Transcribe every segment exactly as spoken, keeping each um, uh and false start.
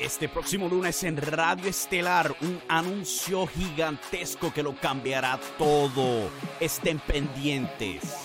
Este próximo lunes en Radio Estelar, un anuncio gigantesco que lo cambiará todo. Estén pendientes.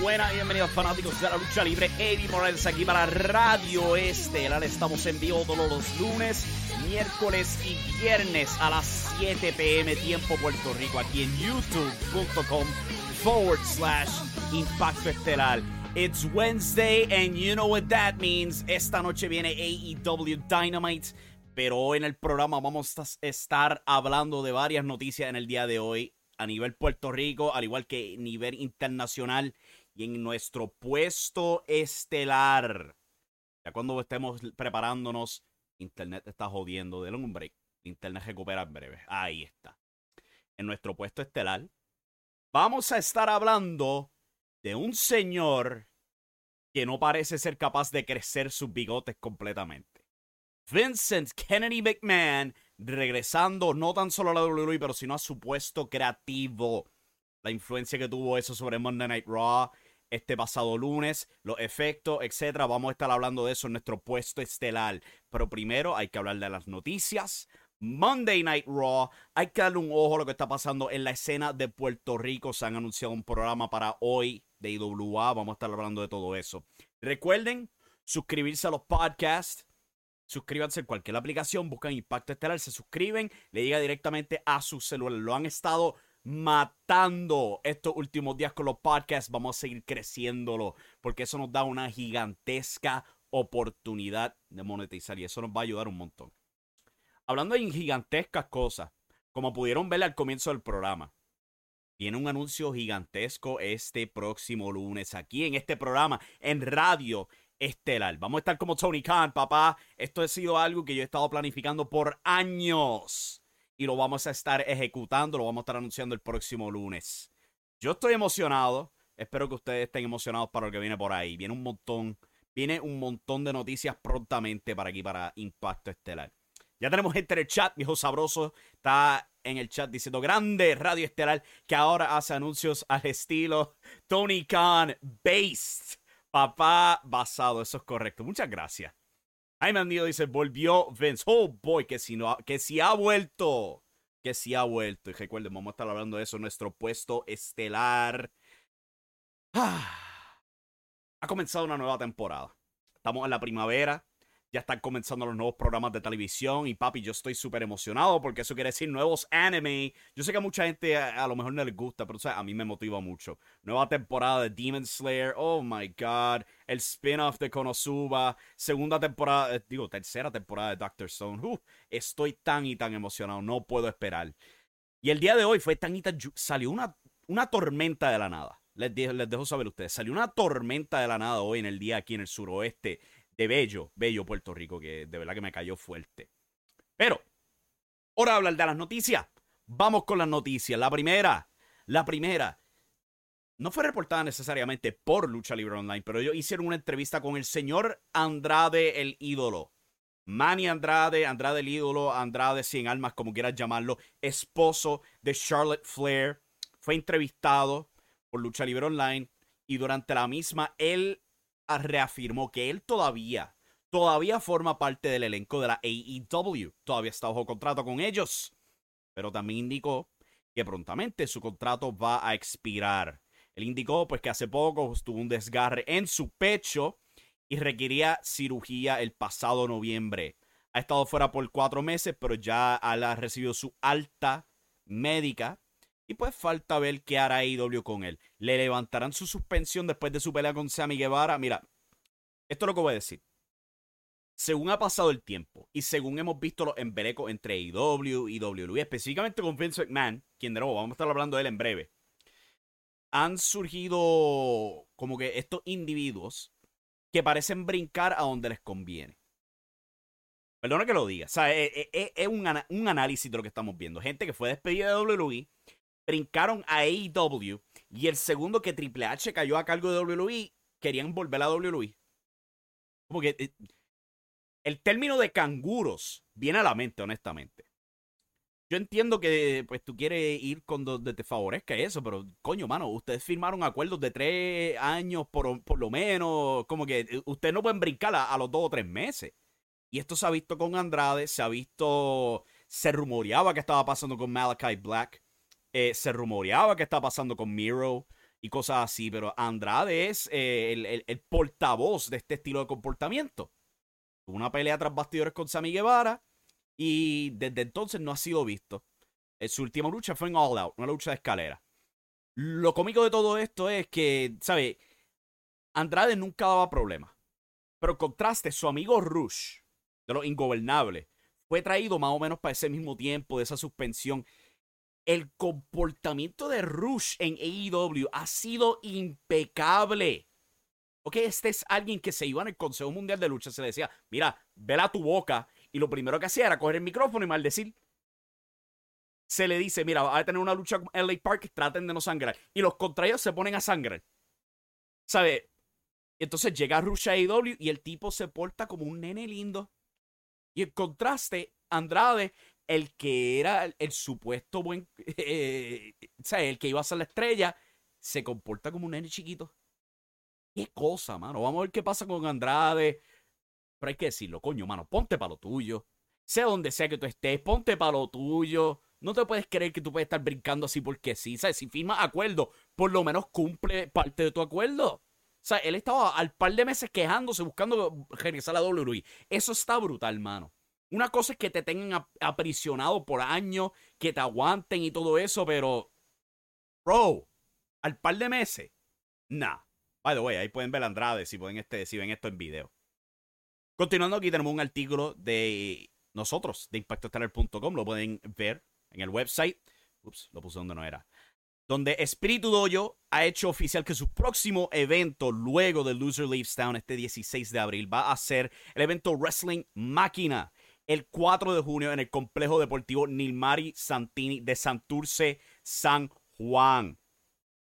Buenas, bienvenidos fanáticos de la lucha libre. Eddie Morales aquí para Radio Estelar. Estamos en vivo todos los lunes, miércoles y viernes a las siete p.m. tiempo Puerto Rico, aquí en youtube.com forward slash Impacto Estelar. It's Wednesday and you know what that means. Esta noche viene A E W Dynamite, pero hoy en el programa vamos a estar hablando de varias noticias en el día de hoy a nivel Puerto Rico, al igual que a nivel internacional. Y en nuestro puesto estelar, ya cuando estemos preparándonos, internet está jodiendo, denle un break, internet recupera en breve, ahí está. En nuestro puesto estelar vamos a estar hablando de un señor que no parece ser capaz de crecer sus bigotes completamente. Vincent Kennedy McMahon regresando no tan solo a la W W E, pero sino a su puesto creativo. La influencia que tuvo eso sobre Monday Night Raw este pasado lunes, los efectos, etcétera. Vamos a estar hablando de eso en nuestro puesto estelar. Pero primero hay que hablar de las noticias. Monday Night Raw. Hay que darle un ojo a lo que está pasando en la escena de Puerto Rico. Se han anunciado un programa para hoy de I W A. Vamos a estar hablando de todo eso. Recuerden suscribirse a los podcasts. Suscríbanse en cualquier aplicación. Buscan Impacto Estelar. Se suscriben. Le llega directamente a su celular. Lo han estado matando estos últimos días con los podcasts. Vamos a seguir creciéndolo porque eso nos da una gigantesca oportunidad de monetizar y eso nos va a ayudar un montón. Hablando de gigantescas cosas, como pudieron ver al comienzo del programa, viene un anuncio gigantesco este próximo lunes aquí en este programa en Radio Estelar. Vamos a estar como Tony Khan, papá. Esto ha sido algo que yo he estado planificando por años y lo vamos a estar ejecutando, lo vamos a estar anunciando el próximo lunes. Yo estoy emocionado, espero que ustedes estén emocionados para lo que viene por ahí. Viene un montón, viene un montón de noticias prontamente para aquí, para Impacto Estelar. Ya tenemos gente en el chat, viejo sabroso, está en el chat diciendo, grande Radio Estelar, que ahora hace anuncios al estilo Tony Khan Based, papá basado, eso es correcto. Muchas gracias. Jaime Andido dice, volvió Vince. Oh boy, que si, no, que si ha vuelto. Que si ha vuelto. Y recuerden, vamos a estar hablando de eso en nuestro puesto estelar. Ah, ha comenzado una nueva temporada. Estamos en la primavera. Ya están comenzando los nuevos programas de televisión. Y papi, yo estoy súper emocionado porque eso quiere decir nuevos anime. Yo sé que a mucha gente a, a lo mejor no les gusta, pero o sea, a mí me motiva mucho. Nueva temporada de Demon Slayer. Oh my God. El spin-off de Konosuba, segunda temporada, eh, digo, tercera temporada de Doctor Stone. Uh, estoy tan y tan emocionado, no puedo esperar. Y el día de hoy fue tan y tan... Salió una, una tormenta de la nada. Les, de, les dejo saber a ustedes. Salió una tormenta de la nada hoy en el día aquí en el suroeste de Bello, Bello, Puerto Rico, que de verdad que me cayó fuerte. Pero, hora de hablar de las noticias. Vamos con las noticias. La primera, la primera. No fue reportada necesariamente por Lucha Libre Online, pero ellos hicieron una entrevista con el señor Andrade, el ídolo. Manny Andrade, Andrade el ídolo, Andrade Cien Almas, como quieras llamarlo, esposo de Charlotte Flair. Fue entrevistado por Lucha Libre Online y durante la misma él reafirmó que él todavía, todavía forma parte del elenco de la A E W. Todavía está bajo contrato con ellos, pero también indicó que prontamente su contrato va a expirar. Él indicó pues que hace poco tuvo un desgarre en su pecho y requería cirugía el pasado noviembre. Ha estado fuera por cuatro meses, pero ya ha recibido su alta médica. Y pues falta ver qué hará A E W con él. ¿Le levantarán su suspensión después de su pelea con Sammy Guevara? Mira, esto es lo que voy a decir. Según ha pasado el tiempo y según hemos visto los embelecos entre A E W y W W E, específicamente con Vince McMahon, quien de nuevo vamos a estar hablando de él en breve, han surgido como que estos individuos que parecen brincar a donde les conviene. Perdona que lo diga. O sea, es, es, es un, ana- un análisis de lo que estamos viendo. Gente que fue despedida de W W E, brincaron a A E W, y el segundo que Triple H cayó a cargo de W W E, querían volver a W W E. Como que eh, el término de canguros viene a la mente, honestamente. Yo entiendo que pues tú quieres ir con donde te favorezca eso, pero coño, mano, ustedes firmaron acuerdos de tres años por, por lo menos. Como que ustedes no pueden brincar a, a los dos o tres meses. Y esto se ha visto con Andrade, se ha visto, se rumoreaba que estaba pasando con Malakai Black, eh, se rumoreaba que estaba pasando con Miro y cosas así, pero Andrade es eh, el, el, el portavoz de este estilo de comportamiento. Tuvo una pelea tras bastidores con Sammy Guevara y desde entonces no ha sido visto. Eh, su última lucha fue en All Out, una lucha de escalera. Lo cómico de todo esto es que, ¿sabes? Andrade nunca daba problemas, pero en contraste, su amigo Rush, de los Ingobernables, fue traído más o menos para ese mismo tiempo de esa suspensión. El comportamiento de Rush en A E W ha sido impecable. Ok, este es alguien que se iba en el Consejo Mundial de Lucha, se le decía, mira, vela tu boca, y lo primero que hacía era coger el micrófono y maldecir. Se le dice, mira, va a tener una lucha con L A Park, traten de no sangrar, y los contrarios se ponen a sangrar, ¿sabes? Entonces llega Rush a A E W y el tipo se porta como un nene lindo. Y en contraste, Andrade, el que era el, el supuesto buen, eh, ¿sabes? El que iba a ser la estrella, se comporta como un nene chiquito. Qué cosa, mano. Vamos a ver qué pasa con Andrade. Pero hay que decirlo, coño, mano, ponte para lo tuyo. Sea donde sea que tú estés, ponte para lo tuyo. No te puedes creer que tú puedes estar brincando así porque sí, ¿sabes? Si firmas acuerdo, por lo menos cumple parte de tu acuerdo. O sea, él estaba al par de meses quejándose, buscando regresar a W W E. Eso está brutal, mano. Una cosa es que te tengan aprisionado por años, que te aguanten y todo eso, pero... Bro, al par de meses. Nah. By the way, ahí pueden ver a Andrade si, pueden este, si ven esto en video. Continuando, aquí tenemos un artículo de nosotros, de impacto estelar punto com. Lo pueden ver en el website. Ups, lo puse donde no era. Donde Espíritu Dojo ha hecho oficial que su próximo evento luego de Loser Leaves Town este dieciséis de abril va a ser el evento Wrestling Máquina el cuatro de junio en el complejo deportivo Nilmari Santini de Santurce, San Juan.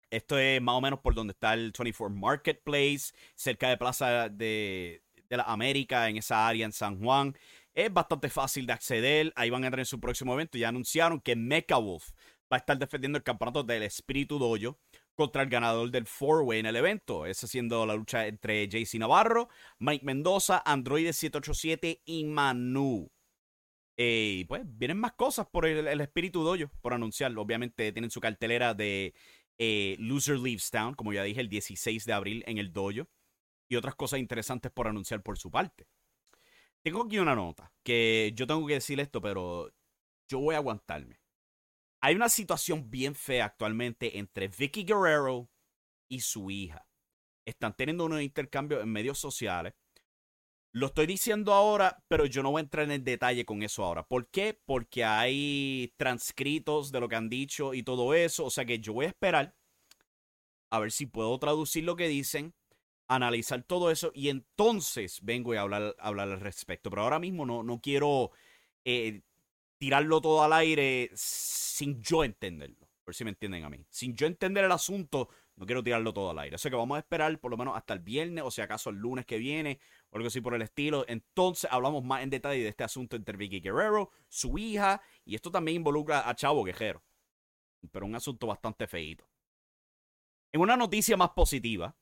Esto es más o menos por donde está el veinticuatro Marketplace, cerca de Plaza de, de la América, en esa área en San Juan. Es bastante fácil de acceder, ahí van a entrar en su próximo evento. Ya anunciaron que Mecha Wolf va a estar defendiendo el campeonato del Espíritu Dojo contra el ganador del four way en el evento. Esa siendo la lucha entre J C Navarro, Mike Mendoza, Android siete ocho siete y Manu. Y eh, pues vienen más cosas por el, el Espíritu Dojo, por anunciarlo. Obviamente tienen su cartelera de eh, Loser Leaves Town, como ya dije, el dieciséis de abril en el dojo. Y otras cosas interesantes por anunciar por su parte. Tengo aquí una nota, que yo tengo que decir esto, pero yo voy a aguantarme. Hay una situación bien fea actualmente entre Vicky Guerrero y su hija. Están teniendo unos intercambios en medios sociales. Lo estoy diciendo ahora, pero yo no voy a entrar en el detalle con eso ahora. ¿Por qué? Porque hay transcritos de lo que han dicho y todo eso. O sea que yo voy a esperar a ver si puedo traducir lo que dicen, analizar todo eso y entonces vengo y hablar, hablar al respecto. Pero ahora mismo no, no quiero... Eh, tirarlo todo al aire sin yo entenderlo. Por si me entienden a mí. Sin yo entender el asunto, no quiero tirarlo todo al aire. O sea que vamos a esperar por lo menos hasta el viernes, o si acaso el lunes que viene, o algo así por el estilo. Entonces hablamos más en detalle de este asunto entre Vicky Guerrero, su hija, y esto también involucra a Chavo Guerrero. Pero un asunto bastante feíto. En una noticia más positiva, A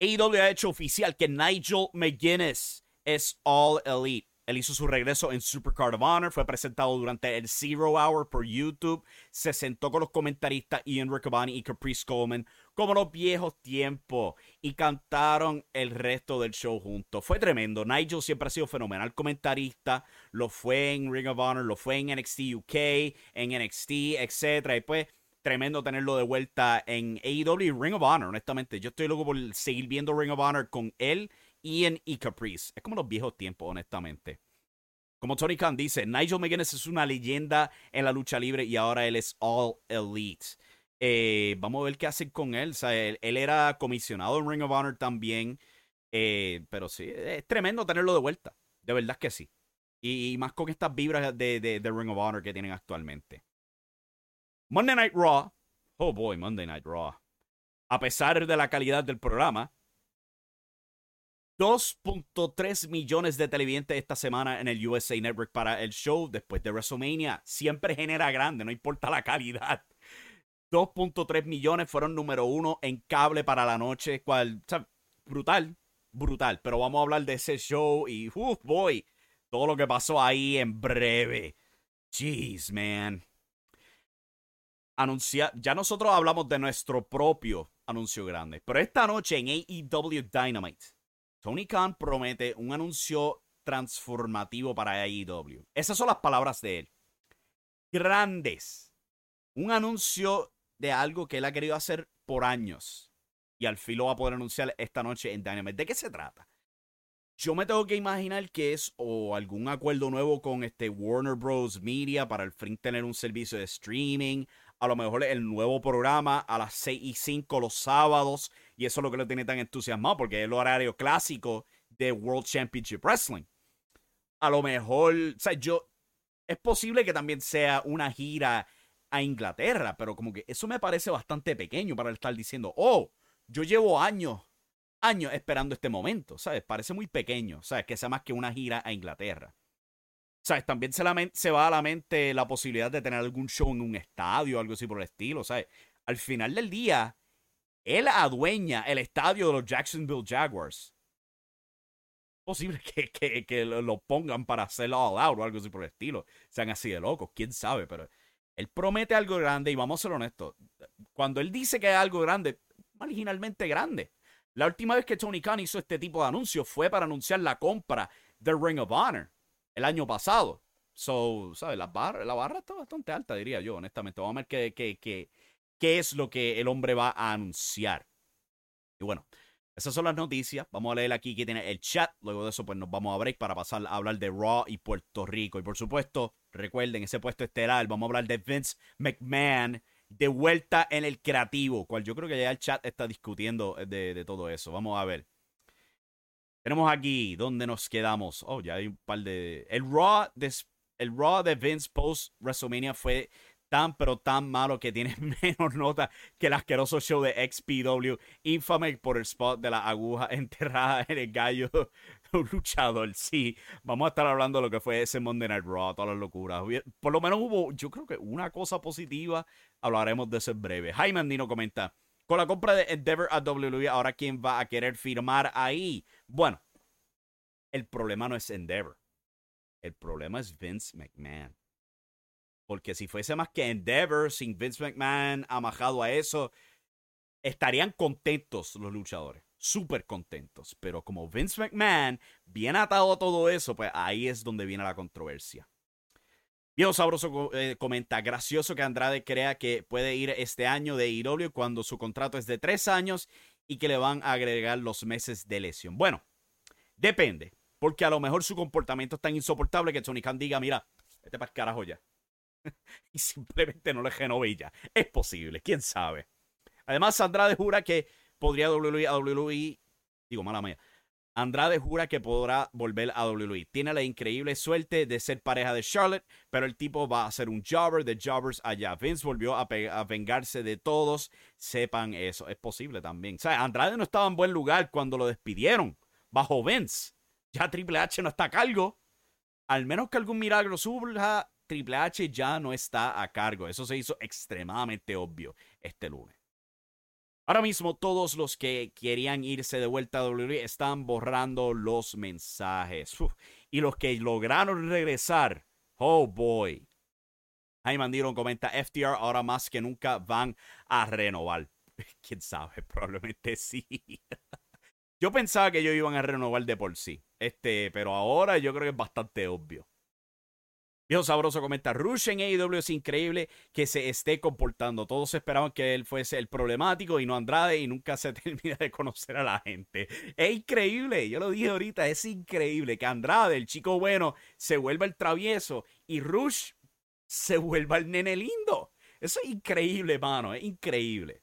E W ha hecho oficial que Nigel McGuinness es All Elite. Él hizo su regreso en Supercard of Honor, fue presentado durante el Zero Hour por YouTube, se sentó con los comentaristas Ian Riccoboni y Caprice Coleman como los viejos tiempos y cantaron el resto del show juntos. Fue tremendo. Nigel siempre ha sido fenomenal comentarista, lo fue en Ring of Honor, lo fue en N X T U K, en N X T, etcétera. Y pues, tremendo tenerlo de vuelta en A E W, Ring of Honor, honestamente. Yo estoy loco por seguir viendo Ring of Honor con él, Ian y Caprice. Es como los viejos tiempos, honestamente. Como Tony Khan dice, Nigel McGuinness es una leyenda en la lucha libre y ahora él es All Elite. Eh, vamos a ver qué hacen con él. O sea, él, él era comisionado en Ring of Honor también. Eh, pero sí, es tremendo tenerlo de vuelta. De verdad que sí. Y, y más con estas vibras de, de, de Ring of Honor que tienen actualmente. Monday Night Raw. Oh boy, Monday Night Raw. A pesar de la calidad del programa, dos punto tres millones de televidentes esta semana en el U S A Network para el show después de WrestleMania. Siempre genera grande, no importa la calidad. dos punto tres millones fueron número uno en cable para la noche. Cual, o sea, brutal, brutal. Pero vamos a hablar de ese show y uh, boy, todo lo que pasó ahí en breve. Jeez, man. Anuncia, ya nosotros hablamos de nuestro propio anuncio grande. Pero esta noche en A E W Dynamite, Tony Khan promete un anuncio transformativo para A E W. Esas son las palabras de él. Grandes. Un anuncio de algo que él ha querido hacer por años. Y al fin lo va a poder anunciar esta noche en Dynamite. ¿De qué se trata? Yo me tengo que imaginar que es o algún acuerdo nuevo con este Warner Bros. Media para al fin tener un servicio de streaming. A lo mejor el nuevo programa a las seis y cinco los sábados. Y eso es lo que lo tiene tan entusiasmado porque es el horario clásico de World Championship Wrestling. A lo mejor, o sea, yo, es posible que también sea una gira a Inglaterra, pero como que eso me parece bastante pequeño para estar diciendo, oh, yo llevo años, años esperando este momento, ¿sabes? Parece muy pequeño, ¿sabes? Que sea más que una gira a Inglaterra. ¿Sabes? También se, la men- se va a la mente la posibilidad de tener algún show en un estadio o algo así por el estilo, ¿sabes? Al final del día, él adueña el estadio de los Jacksonville Jaguars. Posible que, que, que lo pongan para hacer All Out o algo así por el estilo. Sean así de locos, quién sabe, pero él promete algo grande y vamos a ser honestos. Cuando él dice que es algo grande, marginalmente grande. La última vez que Tony Khan hizo este tipo de anuncios fue para anunciar la compra de Ring of Honor el año pasado. So, ¿sabes? La barra, la barra está bastante alta, diría yo, honestamente. Vamos a ver que... que, que ¿qué es lo que el hombre va a anunciar? Y bueno, esas son las noticias. Vamos a leer aquí que tiene el chat. Luego de eso, pues nos vamos a break para pasar a hablar de Raw y Puerto Rico. Y por supuesto, recuerden, ese puesto estelar, vamos a hablar de Vince McMahon de vuelta en el creativo, cual yo creo que ya el chat está discutiendo de, de todo eso. Vamos a ver. Tenemos aquí donde nos quedamos. Oh, ya hay un par de... El Raw de, el Raw de Vince post WrestleMania fue... tan pero tan malo que tiene menos nota que el asqueroso show de X P W, infame por el spot de la aguja enterrada en el gallo de un luchador. Sí, vamos a estar hablando de lo que fue ese Monday Night Raw, todas las locuras. Por lo menos hubo, yo creo que una cosa positiva, hablaremos de eso en breve. Jaime Andino comenta, con la compra de Endeavor a W W E, ¿ahora quién va a querer firmar ahí? Bueno, el problema no es Endeavor, el problema es Vince McMahon. Porque si fuese más que Endeavor, sin Vince McMahon amajado a eso, estarían contentos los luchadores. Súper contentos. Pero como Vince McMahon viene atado a todo eso, pues ahí es donde viene la controversia. Viejo Sabroso eh, comenta, gracioso que Andrade crea que puede ir este año de A E W cuando su contrato es de tres años y que le van a agregar los meses de lesión. Bueno, depende. Porque a lo mejor su comportamiento es tan insoportable que Tony Khan diga, mira, vete para el carajo ya. Y simplemente no le renovilla. Es posible, quién sabe. Además, Andrade jura que podría W W E a W W E. Digo, mala mía. Andrade jura que podrá volver a W W E. Tiene la increíble suerte de ser pareja de Charlotte, pero el tipo va a ser un jobber de jobbers allá. Vince volvió a, pe- a vengarse de todos. Sepan eso. Es posible también. O sea, Andrade no estaba en buen lugar cuando lo despidieron. Bajo Vince. Ya Triple H no está a cargo. Al menos que algún milagro surja. Triple H ya no está a cargo. Eso se hizo extremadamente obvio este lunes. Ahora mismo todos los que querían irse de vuelta a W W E están borrando los mensajes. Uf. Y los que lograron regresar, oh boy. Jaime Andino comenta, F T R ahora más que nunca van a renovar. ¿Quién sabe? Probablemente sí. Yo pensaba que ellos iban a renovar de por sí. Este, pero ahora yo creo que es bastante obvio. Viejo Sabroso comenta, Rush en A E W es increíble que se esté comportando. Todos esperaban que él fuese el problemático y no Andrade, y nunca se termina de conocer a la gente. Es increíble, yo lo dije ahorita, es increíble que Andrade, el chico bueno, se vuelva el travieso y Rush se vuelva el nene lindo. Eso es increíble, mano, es increíble.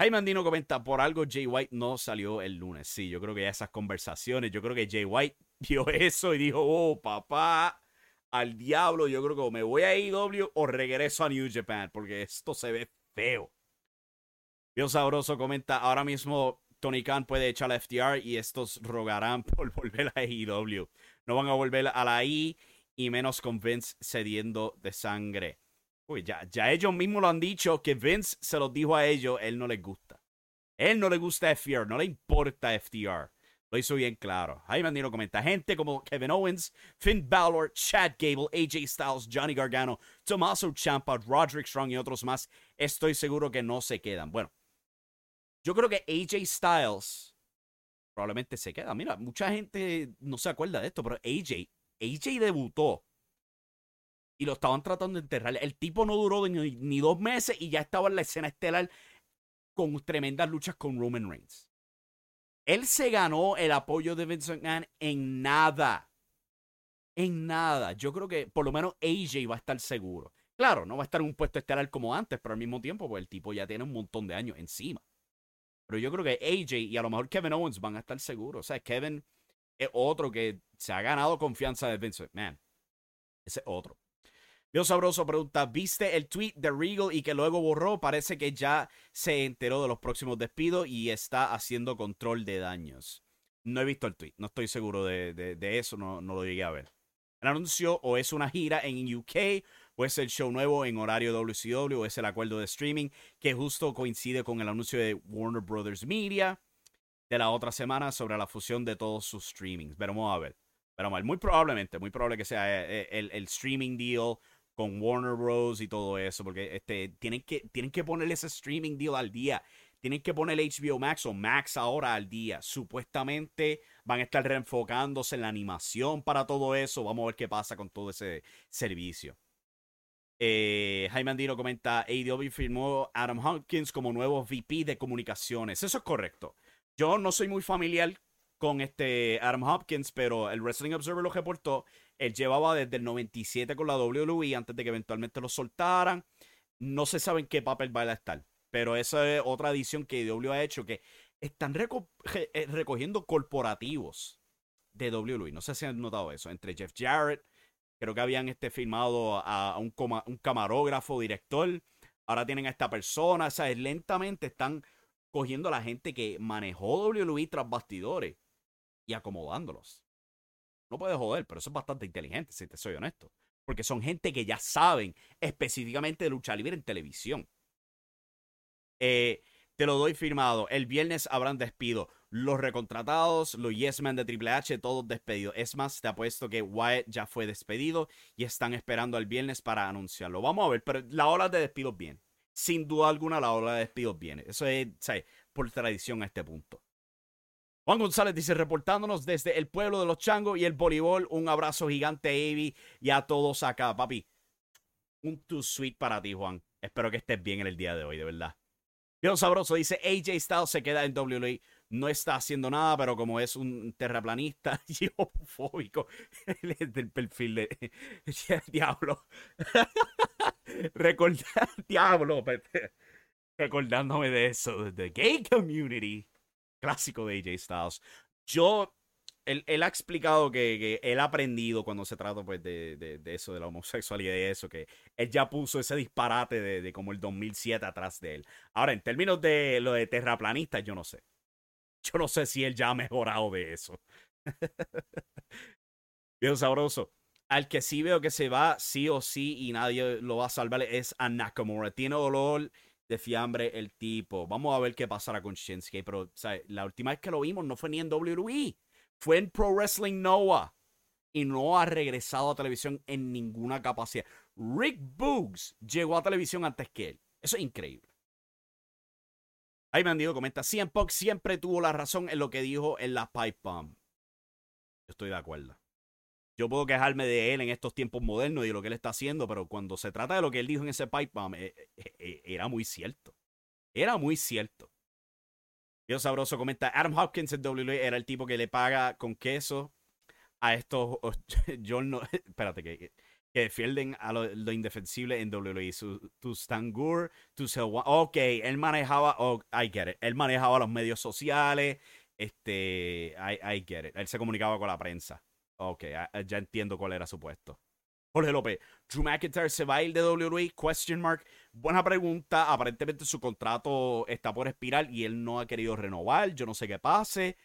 Jaime Andino comenta, por algo Jay White no salió el lunes. Sí, yo creo que ya esas conversaciones, yo creo que Jay White vio eso y dijo, oh, papá, al diablo, yo creo que o me voy a I W o regreso a New Japan, porque esto se ve feo. Dios Sabroso comenta, ahora mismo Tony Khan puede echar a F T R y estos rogarán por volver a I W. No van a volver a la I y menos con Vince cediendo de sangre. Uy, ya, ya ellos mismos lo han dicho, que Vince se los dijo a ellos, él no les gusta. Él no le gusta F T R, no le importa F T R. Lo hizo bien claro. Jaime Andino comenta, gente como Kevin Owens, Finn Balor, Chad Gable, A J Styles, Johnny Gargano, Tommaso Ciampa, Roderick Strong y otros más, estoy seguro que no se quedan. Bueno, yo creo que A J Styles probablemente se queda. Mira, mucha gente no se acuerda de esto, pero A J, A J debutó y lo estaban tratando de enterrar. El tipo no duró ni, ni dos meses y ya estaba en la escena estelar con tremendas luchas con Roman Reigns. Él se ganó el apoyo de Vince McMahon en nada. En nada. Yo creo que por lo menos A J va a estar seguro. Claro, no va a estar en un puesto estelar como antes, pero al mismo tiempo pues el tipo ya tiene un montón de años encima. Pero yo creo que A J y a lo mejor Kevin Owens van a estar seguros. O sea, Kevin es otro que se ha ganado confianza de Vince McMahon. Ese es otro. Dios Sabroso pregunta, ¿viste el tweet de Regal y que luego borró? Parece que ya se enteró de los próximos despidos y está haciendo control de daños. No he visto el tweet, no estoy seguro de, de, de eso, no, no lo llegué a ver. El anuncio o es una gira en U K, o es el show nuevo en horario W C W, o es el acuerdo de streaming que justo coincide con el anuncio de Warner Brothers Media de la otra semana sobre la fusión de todos sus streamings. Veremos a ver, pero mal, muy probablemente, muy probable que sea el, el, el streaming deal con Warner Bros. Y todo eso, porque este, tienen que, tienen que ponerle ese streaming deal al día. Tienen que poner H B O Max o Max ahora al día. Supuestamente van a estar reenfocándose en la animación para todo eso. Vamos a ver qué pasa con todo ese servicio. Eh, Jaime Andino comenta, A E W firmó Adam Hopkins como nuevo V P de comunicaciones. Eso es correcto. Yo no soy muy familiar con este Adam Hopkins, pero el Wrestling Observer lo reportó. Él llevaba desde el noventa y siete con la W W E antes de que eventualmente lo soltaran. No se sabe en qué papel va a estar. Pero esa es otra adición que A E W ha hecho, que están reco- recogiendo corporativos de W W E. No sé si han notado eso. Entre Jeff Jarrett, creo que habían este, firmado a un, coma- un camarógrafo, director. Ahora tienen a esta persona. O sea, lentamente están cogiendo a la gente que manejó W W E tras bastidores y acomodándolos. No puedes joder, pero eso es bastante inteligente, si te soy honesto. Porque son gente que ya saben específicamente de lucha libre en televisión. Eh, te lo doy firmado. El viernes habrán despido. Los recontratados, los Yes Men de Triple H, todos despedidos. Es más, te apuesto que Wyatt ya fue despedido y están esperando al viernes para anunciarlo. Vamos a ver, pero la ola de despidos viene. Sin duda alguna, la ola de despidos viene. Eso es, ¿sabes?, por tradición a este punto. Juan González dice, reportándonos desde el pueblo de los changos y el voleibol, un abrazo gigante a Avi y a todos acá, papi. Un too sweet para ti, Juan. Espero que estés bien en el día de hoy, de verdad. Dios Sabroso dice, A J Styles se queda en W W E. No está haciendo nada, pero como es un terraplanista y homofóbico, del perfil de... Diablo. Recordar... Diablo. Recordándome de eso, de gay community. Clásico de A J Styles. Yo, él, él ha explicado que, que él ha aprendido cuando se trata pues, de, de, de eso, de la homosexualidad y eso, que él ya puso ese disparate de, de como el dos mil siete atrás de él. Ahora, en términos de lo de terraplanista, yo no sé. Yo no sé si él ya ha mejorado de eso. Bien sabroso. Al que sí veo que se va sí o sí y nadie lo va a salvar es a Nakamura. Tiene dolor de fiambre el tipo. Vamos a ver qué pasará con Shinsuke. Pero, o sea, la última vez que lo vimos no fue ni en W W E. Fue en Pro Wrestling Noah. Y no ha regresado a televisión en ninguna capacidad. Rick Boogs llegó a televisión antes que él. Eso es increíble. Ahí me han dicho, comenta, C M Punk siempre tuvo la razón en lo que dijo en la Pipe Bomb. Yo estoy de acuerdo. Yo puedo quejarme de él en estos tiempos modernos y de lo que él está haciendo, pero cuando se trata de lo que él dijo en ese Pipe Bomb, eh, eh, eh, era muy cierto. Era muy cierto. Dios sabroso comenta, Adam Hopkins en W W E era el tipo que le paga con queso a estos... Yo no, espérate, que, que defienden a lo, lo indefensible en W W E. Tus Tangur, tus... Ok, él manejaba... Oh, I get it. Él manejaba los medios sociales. Este... I, I get it. Él se comunicaba con la prensa. Ok, ya entiendo cuál era su puesto. Jorge López, Drew McIntyre se va a ir de W W E, question mark. Buena pregunta, aparentemente su contrato está por expirar y él no ha querido renovar, yo no sé qué pase.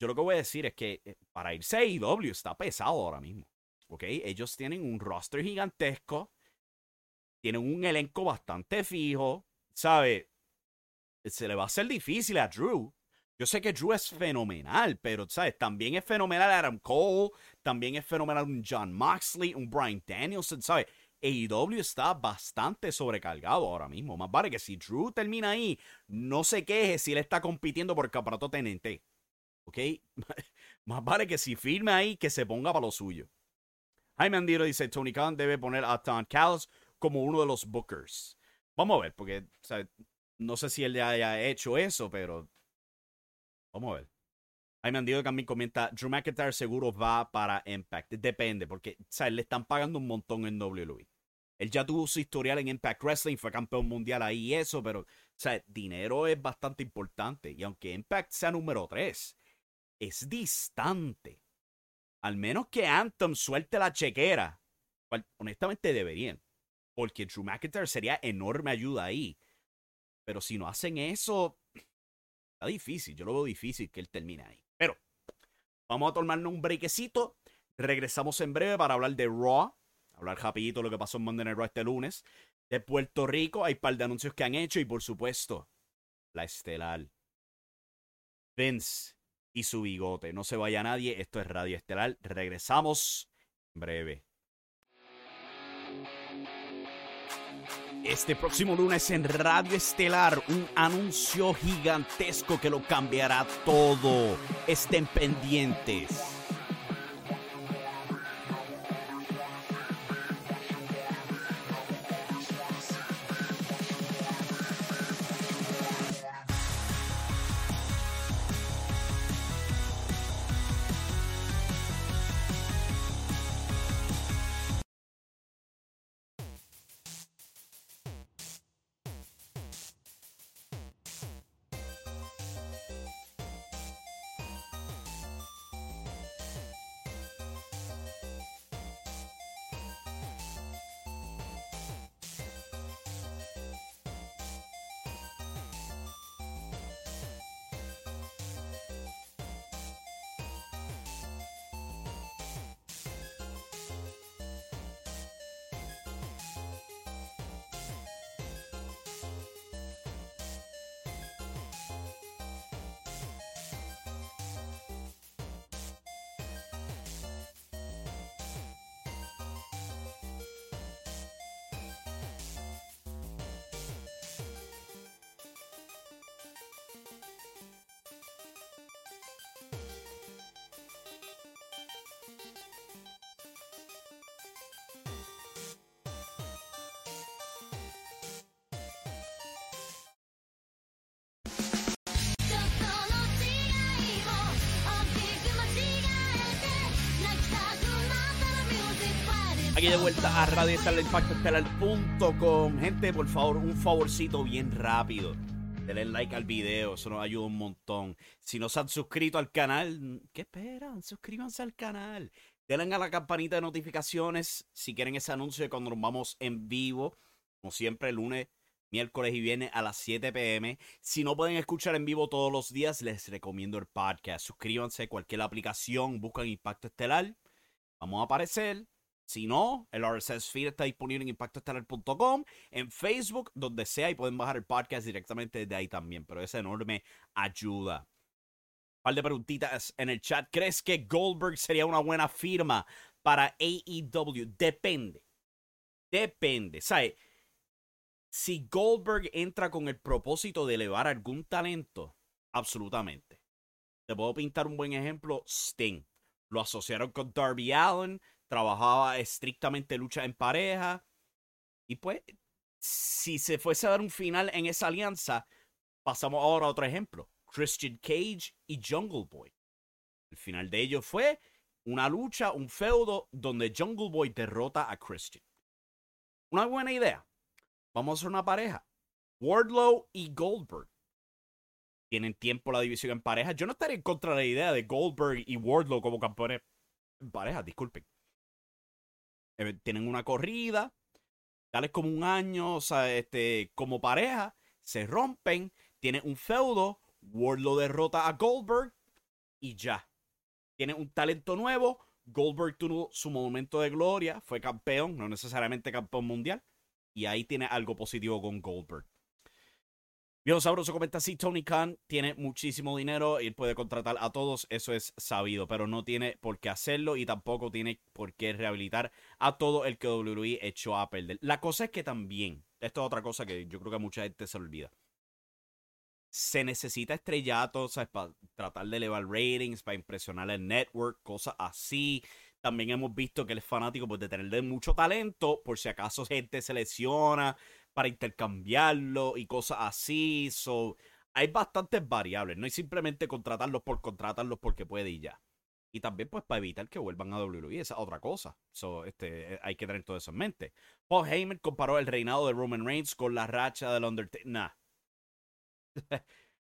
Yo lo que voy a decir es que para irse a A E W está pesado ahora mismo, ok. Ellos tienen un roster gigantesco, tienen un elenco bastante fijo, ¿sabe? Se le va a hacer difícil a Drew. Yo sé que Drew es fenomenal, pero, ¿sabes? También es fenomenal Adam Cole, también es fenomenal un Jon Moxley, un Bryan Danielson, ¿sabes? A E W está bastante sobrecargado ahora mismo. Más vale que si Drew termina ahí, no se queje si él está compitiendo por el campeonato T N T, ¿ok? Más vale que si firme ahí, que se ponga para lo suyo. Jaime Andiro dice, Tony Khan debe poner a Don Callis como uno de los bookers. Vamos a ver, porque, ¿sabes? No sé si él ya haya hecho eso, pero... Vamos a ver. Ahí me han dicho, también comenta, Drew McIntyre seguro va para Impact. Depende, porque, ¿sabes? Le están pagando un montón en W W E. Él ya tuvo su historial en Impact Wrestling, fue campeón mundial ahí y eso, pero, ¿sabes? Dinero es bastante importante. Y aunque Impact sea número tres, es distante. Al menos que Anthem suelte la chequera, cual, honestamente deberían, porque Drew McIntyre sería enorme ayuda ahí. Pero si no hacen eso... Está difícil, yo lo veo difícil que él termine ahí. Pero vamos a tomarnos un brequecito. Regresamos en breve para hablar de Raw. Hablar rapidito de lo que pasó en Monday Night Raw este lunes. De Puerto Rico hay un par de anuncios que han hecho. Y por supuesto, la estelar. Vince y su bigote. No se vaya nadie, esto es Radio Estelar. Regresamos en breve. Este próximo lunes en Radio Estelar, un anuncio gigantesco que lo cambiará todo. Estén pendientes. Aquí de vuelta a Radio Estelar, Impacto Estelar punto com. Gente, por favor, un favorcito bien rápido. Denle like al video, eso nos ayuda un montón. Si no se han suscrito al canal, ¿qué esperan? Suscríbanse al canal. Denle a la campanita de notificaciones si quieren ese anuncio de cuando nos vamos en vivo. Como siempre, lunes, miércoles y viernes a las siete p m Si no pueden escuchar en vivo todos los días, les recomiendo el podcast. Suscríbanse a cualquier aplicación, buscan Impacto Estelar. Vamos a aparecer. Si no, el R S S feed está disponible en impacto estelar punto com, en Facebook, donde sea, y pueden bajar el podcast directamente desde ahí también, pero es enorme ayuda. Un par de preguntitas en el chat. ¿Crees que Goldberg sería una buena firma para A E W? Depende. Depende. ¿Sabes? Si Goldberg entra con el propósito de elevar algún talento, absolutamente. Te puedo pintar un buen ejemplo, Sting. Lo asociaron con Darby Allin, trabajaba estrictamente lucha en pareja. Y pues, si se fuese a dar un final en esa alianza, pasamos ahora a otro ejemplo. Christian Cage y Jungle Boy. El final de ellos fue una lucha, un feudo, donde Jungle Boy derrota a Christian. Una buena idea. Vamos a hacer una pareja. Wardlow y Goldberg. Tienen tiempo la división en pareja. Yo no estaría en contra de la idea de Goldberg y Wardlow como campeones en pareja, disculpen. Eh, tienen una corrida, dale como un año, o sea, este, como pareja, se rompen, tienen un feudo, Wardlow derrota a Goldberg y ya. Tienen un talento nuevo, Goldberg tuvo su momento de gloria, fue campeón, no necesariamente campeón mundial, y ahí tiene algo positivo con Goldberg. Viejo Sabroso comenta, sí, Tony Khan tiene muchísimo dinero y puede contratar a todos, eso es sabido, pero no tiene por qué hacerlo y tampoco tiene por qué rehabilitar a todo el que W W E echó a perder. La cosa es que también, esto es otra cosa que yo creo que mucha gente se olvida, se necesita estrellato, ¿sabes? Para tratar de elevar ratings, para impresionar el network, cosas así. También hemos visto que él es fanático pues, de tener mucho talento, por si acaso gente se lesiona, para intercambiarlo y cosas así. So, hay bastantes variables. No es simplemente contratarlos por contratarlos porque puede y ya. Y también pues para evitar que vuelvan a W W E. Esa es otra cosa. So, este, hay que tener todo eso en mente. Paul Heyman comparó el reinado de Roman Reigns con la racha del Undertaker. Nah.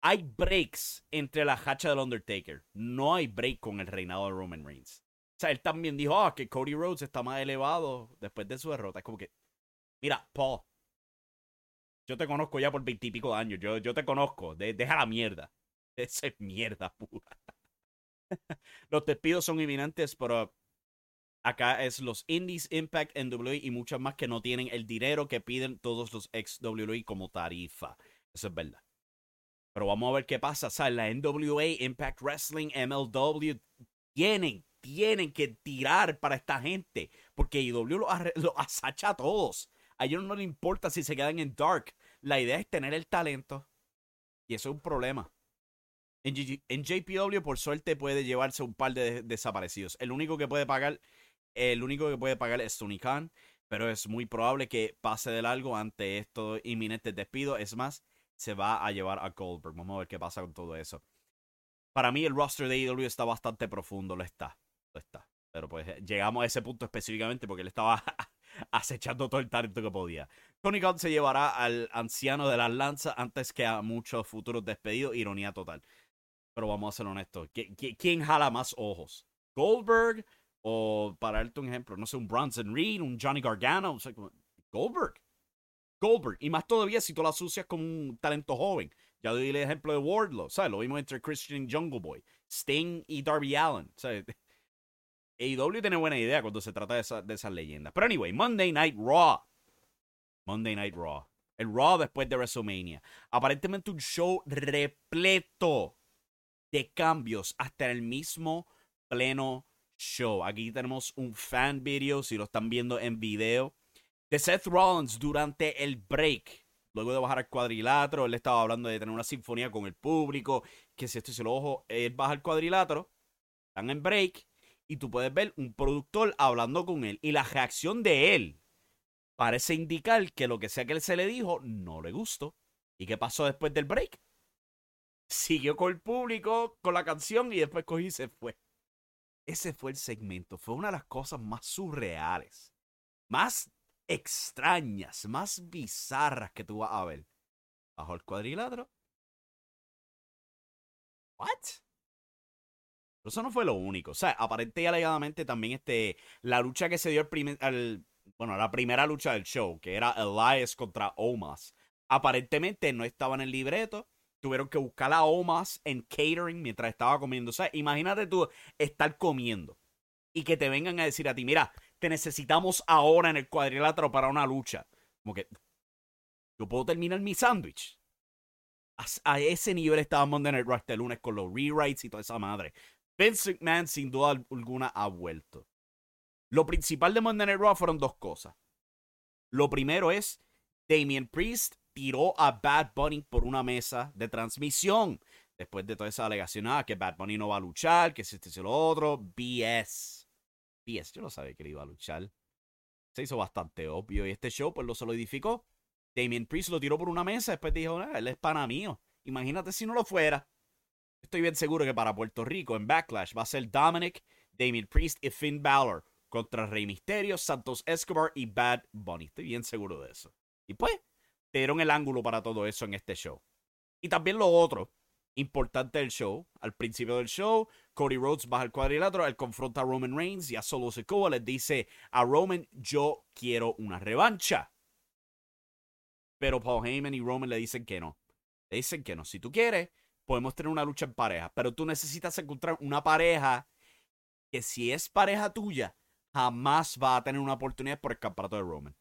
Hay breaks entre la racha del Undertaker. No hay break con el reinado de Roman Reigns. O sea, él también dijo ah, que Cody Rhodes está más elevado después de su derrota. Es como que, mira, Paul, yo te conozco ya por veintipico de años. Yo, yo te conozco. De, deja la mierda. Esa es mierda pura. Los despidos son inminentes, pero acá es los Indies, Impact, N W E y muchas más que no tienen el dinero que piden todos los ex W W E como tarifa. Eso es verdad. Pero vamos a ver qué pasa. ¿Sabes? La N W A, Impact Wrestling, M L W tienen, tienen que tirar para esta gente. Porque I W los lo asacha a todos. A ellos no les importa si se quedan en Dark. La idea es tener el talento. Y eso es un problema. En, G- en J P W, por suerte, puede llevarse un par de, de desaparecidos. El único que puede pagar, el único que puede pagar es Tony Khan. Pero es muy probable que pase de largo ante estos inminentes despidos. Es más, se va a llevar a Goldberg. Vamos a ver qué pasa con todo eso. Para mí, el roster de I W está bastante profundo. Lo está. Lo está. Pero pues llegamos a ese punto específicamente porque él estaba acechando todo el talento que podía. Tony Khan se llevará al anciano de las lanzas antes que a muchos futuros despedidos. Ironía total. Pero vamos a ser honestos. ¿Qui- ¿Quién jala más ojos? ¿Goldberg? O para darte un ejemplo, no sé, un Bronson Reed, un Johnny Gargano. O sea, Goldberg. Goldberg. Y más todavía si tú la asocias con un talento joven. Ya doy el ejemplo de Wardlow. ¿Sabes? Lo vimos entre Christian y Jungle Boy. Sting y Darby Allin. ¿Sabes? A E W tiene buena idea cuando se trata de, esa, de esas leyendas. Pero anyway, Monday Night Raw. Monday Night Raw. El Raw después de WrestleMania. Aparentemente un show repleto de cambios hasta el mismo pleno show. Aquí tenemos un fan video, si lo están viendo en video, de Seth Rollins durante el break. Luego de bajar al cuadrilátero, él estaba hablando de tener una sinfonía con el público, que si esto y si lo ojo, él baja al cuadrilátero, están en break, y tú puedes ver un productor hablando con él. Y la reacción de él parece indicar que lo que sea que él se le dijo no le gustó. ¿Y qué pasó después del break? Siguió con el público, con la canción y después cogió y se fue. Ese fue el segmento. Fue una de las cosas más surreales, más extrañas, más bizarras que tú vas a ver. Bajo el cuadrilátero. ¿What? Pero eso no fue lo único. O sea, aparente y alegadamente también este, la lucha que se dio al primer, al, bueno, la primera lucha del show, que era Elias contra Omas. Aparentemente no estaba en el libreto. Tuvieron que buscar a Omas en catering mientras estaba comiendo. O sea, imagínate tú estar comiendo y que te vengan a decir a ti, mira, te necesitamos ahora en el cuadrilátero para una lucha. Como que yo puedo terminar mi sándwich. A, a ese nivel estaba Monday Night Raw este lunes con los rewrites y toda esa madre. Vince McMahon sin duda alguna ha vuelto. Lo principal de Monday Night Raw fueron dos cosas. Lo primero es Damien Priest tiró a Bad Bunny por una mesa de transmisión. Después de toda esa alegación, ah, que Bad Bunny no va a luchar, que si este es el otro, B S. B S, yo no sabía que le iba a luchar. Se hizo bastante obvio y este show pues lo solidificó. Damien Priest lo tiró por una mesa, después dijo, ah, él es pana mío. Imagínate si no lo fuera. Estoy bien seguro que para Puerto Rico en Backlash va a ser Dominic, Damien Priest y Finn Balor contra Rey Mysterio, Santos Escobar y Bad Bunny. Estoy bien seguro de eso. Y pues, te dieron el ángulo para todo eso en este show. Y también lo otro importante del show. Al principio del show, Cody Rhodes baja al cuadrilátero, él confronta a Roman Reigns y a Solo Sikoa les dice a Roman, yo quiero una revancha. Pero Paul Heyman y Roman le dicen que no. Le dicen que no. Si tú quieres, podemos tener una lucha en pareja, pero tú necesitas encontrar una pareja que si es pareja tuya, jamás va a tener una oportunidad por el campeonato de Roman.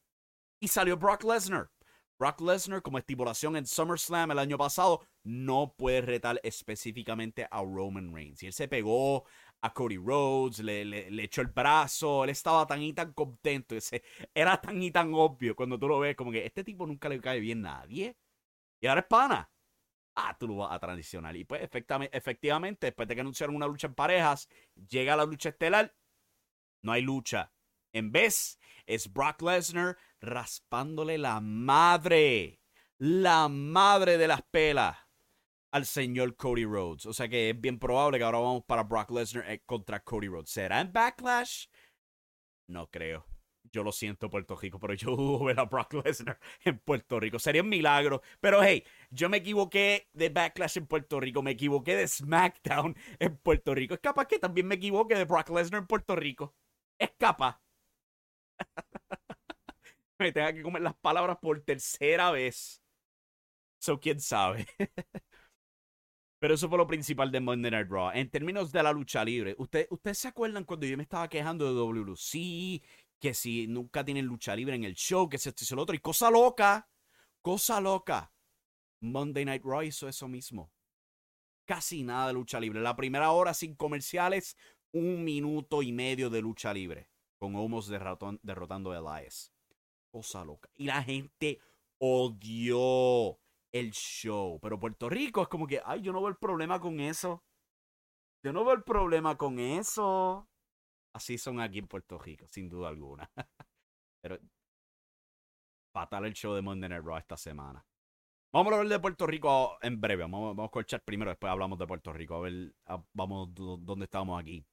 Y salió Brock Lesnar. Brock Lesnar, como estipulación en SummerSlam el año pasado, no puede retar específicamente a Roman Reigns. Y él se pegó a Cody Rhodes, le, le, le echó el brazo, él estaba tan y tan contento. Ese, era tan y tan obvio cuando tú lo ves, como que este tipo nunca le cae bien a nadie. Y ahora es pana. Ah, tú lo vas a transicionar. Y pues efectivamente, después de que anunciaron una lucha en parejas, llega la lucha estelar, no hay lucha. En vez, es Brock Lesnar raspándole la madre, la madre de las pelas al señor Cody Rhodes. O sea que es bien probable que ahora vamos para Brock Lesnar contra Cody Rhodes. ¿Será en Backlash? No creo. Yo lo siento, Puerto Rico, pero yo dudo ver a Brock Lesnar en Puerto Rico. Sería un milagro. Pero hey, yo me equivoqué de Backlash en Puerto Rico. Me equivoqué de SmackDown en Puerto Rico. Es capaz que también me equivoque de Brock Lesnar en Puerto Rico. Es capaz. Me tenga que comer las palabras por tercera vez. So, quién sabe. Pero eso fue lo principal de Monday Night Raw. En términos de la lucha libre, ¿usted, ¿ustedes se acuerdan cuando yo me estaba quejando de W W C? Que si nunca tienen lucha libre en el show, que si esto y lo otro. Y cosa loca, cosa loca. Monday Night Raw hizo eso mismo. Casi nada de lucha libre. La primera hora sin comerciales, un minuto y medio de lucha libre. Con Omos derrotando, derrotando a Elias. Cosa loca. Y la gente odió el show. Pero Puerto Rico es como que, ay, yo no veo el problema con eso. Yo no veo el problema con eso. Así son aquí en Puerto Rico, sin duda alguna. Pero fatal el show de Monday Night Raw esta semana. Vamos a hablar de Puerto Rico en breve. Vamos, vamos con el chat primero, después hablamos de Puerto Rico. A ver, a, vamos dónde estábamos aquí.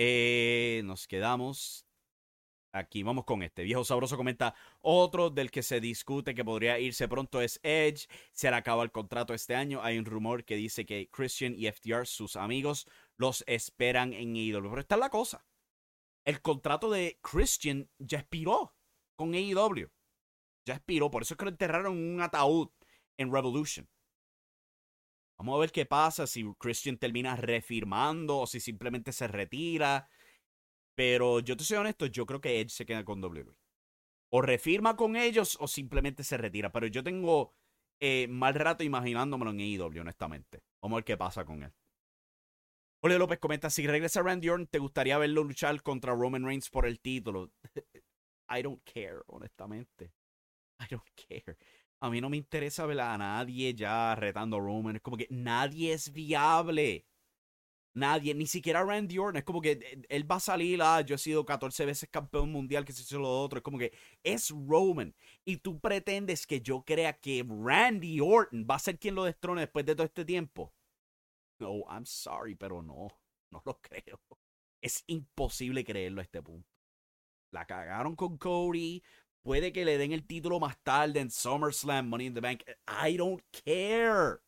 Eh, nos quedamos aquí. Vamos con este. Viejo Sabroso comenta, otro del que se discute que podría irse pronto es Edge. Se le acaba el contrato este año. Hay un rumor que dice que Christian y F T R, sus amigos, los esperan en A E W. Pero esta es la cosa. El contrato de Christian ya expiró con A E W. Ya expiró. Por eso es que lo enterraron en un ataúd en Revolution. Vamos a ver qué pasa. Si Christian termina refirmando o si simplemente se retira. Pero yo te soy honesto. Yo creo que Edge se queda con W W E. O refirma con ellos o simplemente se retira. Pero yo tengo eh, mal rato imaginándomelo en A E W, honestamente. Vamos a ver qué pasa con él. Julio López comenta, si regresa Randy Orton, ¿te gustaría verlo luchar contra Roman Reigns por el título? I don't care, honestamente. I don't care. A mí no me interesa ver a nadie ya retando a Roman. Es como que nadie es viable. Nadie, ni siquiera Randy Orton. Es como que él va a salir, ah, yo he sido catorce veces campeón mundial, que se hizo lo otro. Es como que es Roman. Y tú pretendes que yo crea que Randy Orton va a ser quien lo destrone después de todo este tiempo. No, I'm sorry, pero no, no lo creo. Es imposible creerlo a este punto. La cagaron con Cody. Puede que le den el título más tarde en SummerSlam, Money in the Bank. I don't care.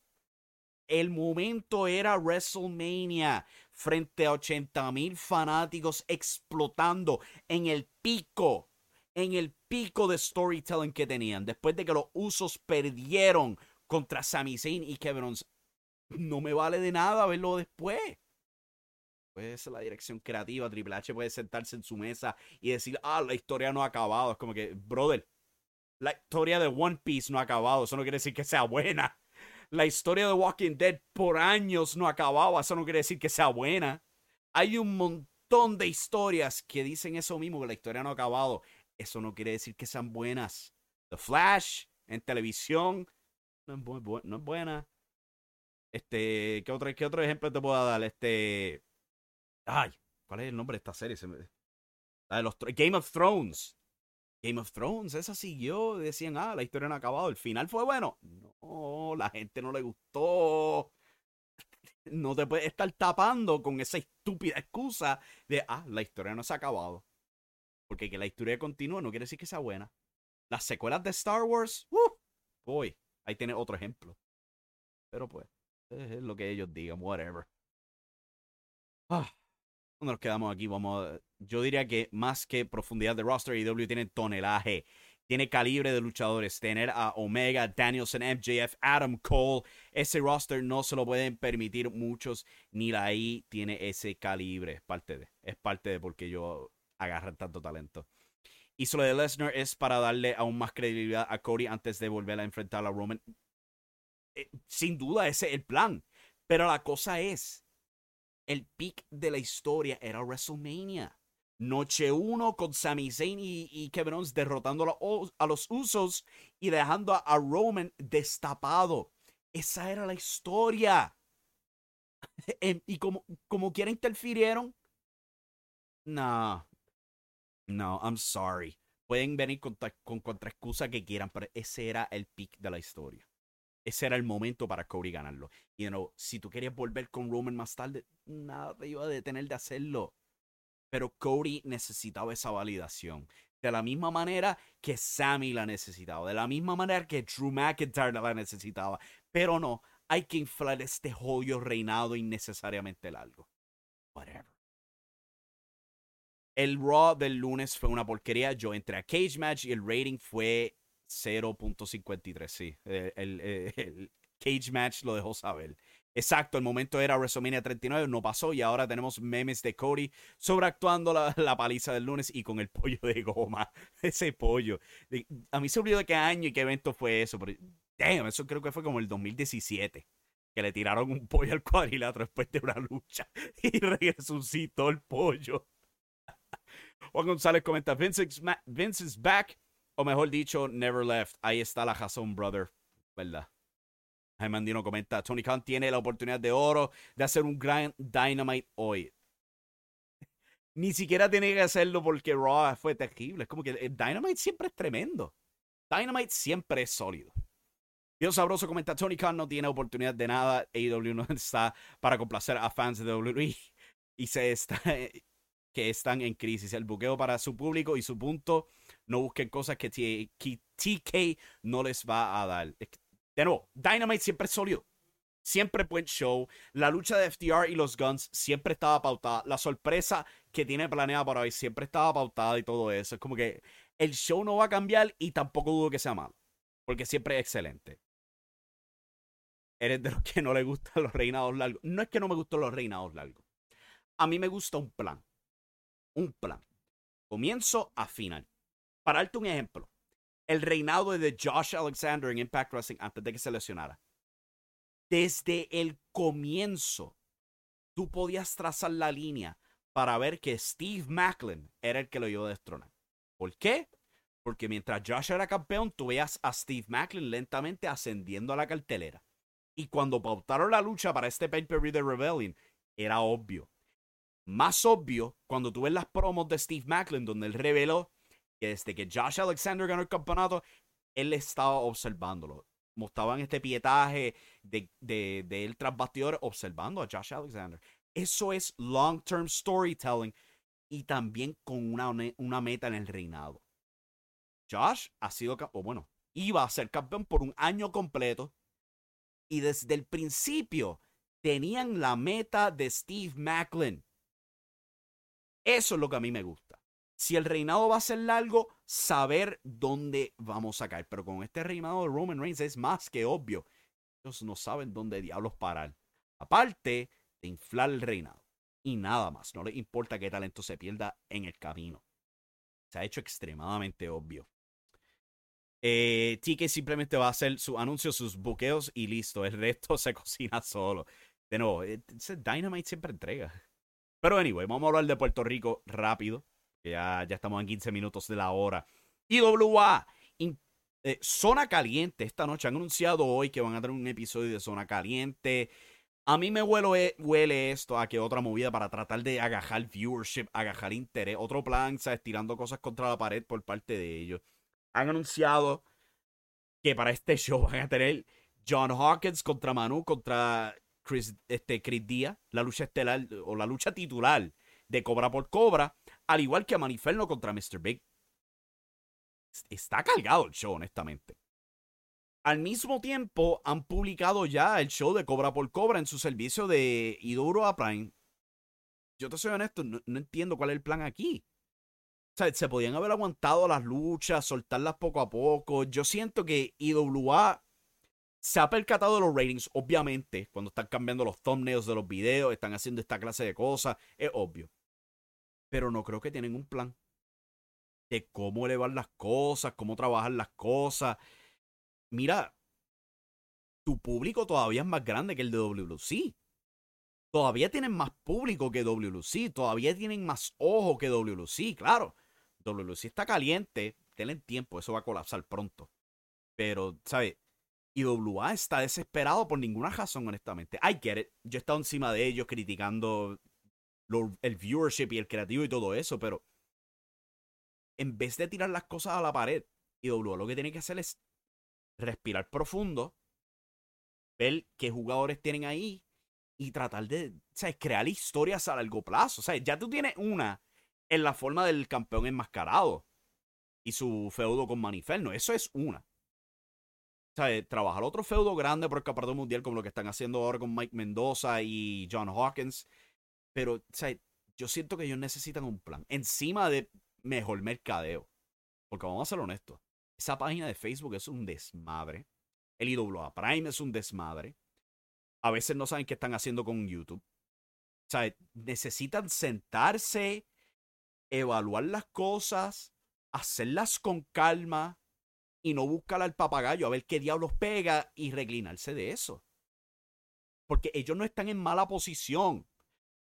El momento era WrestleMania frente a ochenta mil fanáticos explotando en el pico, en el pico de storytelling que tenían. Después de que los Usos perdieron contra Sami Zayn y Kevin Owens. No me vale de nada verlo después. Puede ser la dirección creativa, Triple H puede sentarse en su mesa y decir, ah, la historia no ha acabado. Es como que, brother, la historia de One Piece no ha acabado. Eso no quiere decir que sea buena. La historia de Walking Dead por años no acababa. Eso no quiere decir que sea buena. Hay un montón de historias que dicen eso mismo, que la historia no ha acabado. Eso no quiere decir que sean buenas. The Flash, en televisión, no es, bu- no es buena. Este, ¿qué otro, qué otro ejemplo te puedo dar? Este... Ay, ¿cuál es el nombre de esta serie? Se me... La de los Game of Thrones. Game of Thrones, esa siguió. Decían, ah, la historia no ha acabado. El final fue bueno. No, la gente no le gustó. No te puedes estar tapando con esa estúpida excusa de, ah, la historia no se ha acabado. Porque que la historia continúa no quiere decir que sea buena. Las secuelas de Star Wars, ¡uh! Boy, ahí tienes otro ejemplo. Pero pues, es lo que ellos digan, whatever. Ah. Nos quedamos aquí, vamos. Yo diría que más que profundidad de roster, A E W tiene tonelaje, tiene calibre de luchadores. Tener a Omega, Danielson, M J F, Adam Cole, ese roster no se lo pueden permitir muchos, ni la I tiene ese calibre. Es parte de, es parte de por qué yo agarran tanto talento. Y solo de Lesnar es para darle aún más credibilidad a Cody antes de volver a enfrentar a Roman. Eh, sin duda ese es el plan, pero la cosa es, el pick de la historia era WrestleMania. Noche uno con Sami Zayn y, y Kevin Owens derrotando a los Usos y dejando a, a Roman destapado. Esa era la historia. Y como, como quiera interfirieron. No. No, I'm sorry. Pueden venir con, con contraexcusa que quieran, pero ese era el pick de la historia. Ese era el momento para Cody ganarlo. Y you know, si tú querías volver con Roman más tarde, nada te iba a detener de hacerlo. Pero Cody necesitaba esa validación. De la misma manera que Sammy la necesitaba. De la misma manera que Drew McIntyre la necesitaba. Pero no, hay que inflar este jodido reinado innecesariamente largo. Whatever. El Raw del lunes fue una porquería. Yo entré a Cage Match y el rating fue... cero punto cincuenta y tres, sí. El, el, el Cage Match lo dejó saber. Exacto, el momento era WrestleMania treinta y nueve, no pasó y ahora tenemos memes de Cody sobreactuando la, la paliza del lunes y con el pollo de goma. Ese pollo. A mí se olvidó de qué año y qué evento fue eso, pero damn, eso creo que fue como el dos mil diecisiete, que le tiraron un pollo al cuadrilátero después de una lucha y resucitó el pollo. Juan González comenta, Vince is, ma- Vince is back. O mejor dicho, never left. Ahí está la razón, brother. ¿Verdad? Jaime Andino comenta, Tony Khan tiene la oportunidad de oro de hacer un gran Dynamite hoy. Ni siquiera tiene que hacerlo porque Raw fue terrible. Es como que Dynamite siempre es tremendo. Dynamite siempre es sólido. Dios Sabroso comenta, Tony Khan no tiene oportunidad de nada. A E W no está para complacer a fans de W W E. Y se está... que están en crisis, el buqueo para su público y su punto, no busquen cosas que, T- que T K no les va a dar. De nuevo, Dynamite siempre es sólido, siempre buen show, la lucha de F T R y los Guns siempre estaba pautada, la sorpresa que tiene planeada para hoy siempre estaba pautada y todo eso, es como que el show no va a cambiar y tampoco dudo que sea malo, porque siempre es excelente. Eres de los que no le gustan los reinados largos. No es que no me gustan los reinados largos, a mí me gusta un plan. Un plan. Comienzo a final. Para darte un ejemplo, el reinado de Josh Alexander en Impact Wrestling antes de que se lesionara. Desde el comienzo, tú podías trazar la línea para ver que Steve Macklin era el que lo iba a destronar. ¿Por qué? Porque mientras Josh era campeón, tú veías a Steve Macklin lentamente ascendiendo a la cartelera. Y cuando pautaron la lucha para este pay-per-view de Rebellion, era obvio. Más obvio cuando tú ves las promos de Steve Macklin, donde él reveló que desde que Josh Alexander ganó el campeonato, él estaba observándolo. Mostraban este pietaje de, de, de él tras bastidores observando a Josh Alexander. Eso es long-term storytelling y también con una, una meta en el reinado. Josh ha sido, o bueno, iba a ser campeón por un año completo y desde el principio tenían la meta de Steve Macklin. Eso es lo que a mí me gusta. Si el reinado va a ser largo, saber dónde vamos a caer. Pero con este reinado de Roman Reigns es más que obvio. Ellos no saben dónde diablos parar. Aparte de inflar el reinado. y nada más. No les importa qué talento se pierda en el camino. Se ha hecho extremadamente obvio. Eh, T K simplemente va a hacer sus anuncios, sus buqueos y listo. El resto se cocina solo. De nuevo, ese Dynamite siempre entrega. Pero anyway, vamos a hablar de Puerto Rico rápido. Ya, ya estamos en quince minutos de la hora. I W A, in, eh, Zona Caliente esta noche. Han anunciado hoy que van a tener un episodio de Zona Caliente. A mí me huele, huele esto a que otra movida para tratar de agajar viewership, agajar interés. Otro plan, ¿sabes? Tirando cosas contra la pared por parte de ellos. Han anunciado que para este show van a tener John Hawkins contra Manu, contra Chris, este, Chris Díaz, la lucha estelar o la lucha titular de Cobra por Cobra, al igual que a Maniferno contra míster Big. Está cargado el show, honestamente. Al mismo tiempo, han publicado ya el show de Cobra por Cobra en su servicio de I W A Prime. Yo te soy honesto, no, no entiendo cuál es el plan aquí. O sea, se podían haber aguantado las luchas, soltarlas poco a poco. Yo siento que I W A se ha percatado de los ratings, obviamente. Cuando están cambiando los thumbnails de los videos, están haciendo esta clase de cosas, es obvio. Pero no creo que tienen un plan de cómo elevar las cosas, cómo trabajar las cosas. Mira, tu público todavía es más grande que el de W W C. Todavía tienen más público que W W C. Todavía tienen más ojo que W W C. Claro, W W C está caliente. Denle tiempo, eso va a colapsar pronto. Pero, ¿sabes? I W A está desesperado por ninguna razón, honestamente. I get it. Yo he estado encima de ellos criticando lo, el viewership y el creativo y todo eso, pero en vez de tirar las cosas a la pared, I W A lo que tiene que hacer es respirar profundo, ver qué jugadores tienen ahí, y tratar de, ¿sabes?, crear historias a largo plazo. O sea, ya tú tienes una en la forma del campeón enmascarado y su feudo con Maniferno. Eso es una. O sea, trabajar otro feudo grande por el campeonato mundial como lo que están haciendo ahora con Mike Mendoza y John Hawkins. Pero, o sea, yo siento que ellos necesitan un plan encima de mejor mercadeo. Porque vamos a ser honestos. Esa página de Facebook es un desmadre. El I W A Prime es un desmadre. A veces no saben qué están haciendo con YouTube. O sea, necesitan sentarse, evaluar las cosas, hacerlas con calma y no buscar al papagayo a ver qué diablos pega y reclinarse de eso. Porque ellos no están en mala posición.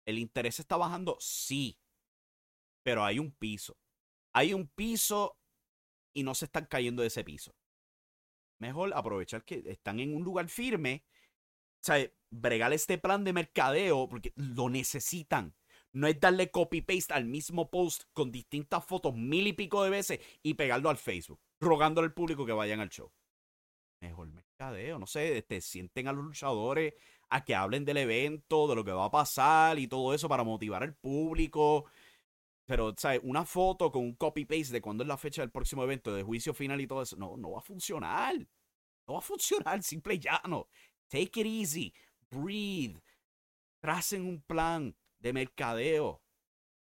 El interés está bajando, sí. Pero hay un piso. Hay un piso y no se están cayendo de ese piso. Mejor aprovechar que están en un lugar firme. O sea, bregar este plan de mercadeo porque lo necesitan. No es darle copy-paste al mismo post con distintas fotos mil y pico de veces y pegarlo al Facebook, rogándole al público que vayan al show. Mejor mercadeo, no sé, este, sienten a los luchadores a que hablen del evento, de lo que va a pasar y todo eso para motivar al público. Pero, ¿sabes?, una foto con un copy-paste de cuándo es la fecha del próximo evento, de juicio final y todo eso, no, no va a funcionar. No va a funcionar, simple y llano. Take it easy, breathe, tracen un plan de mercadeo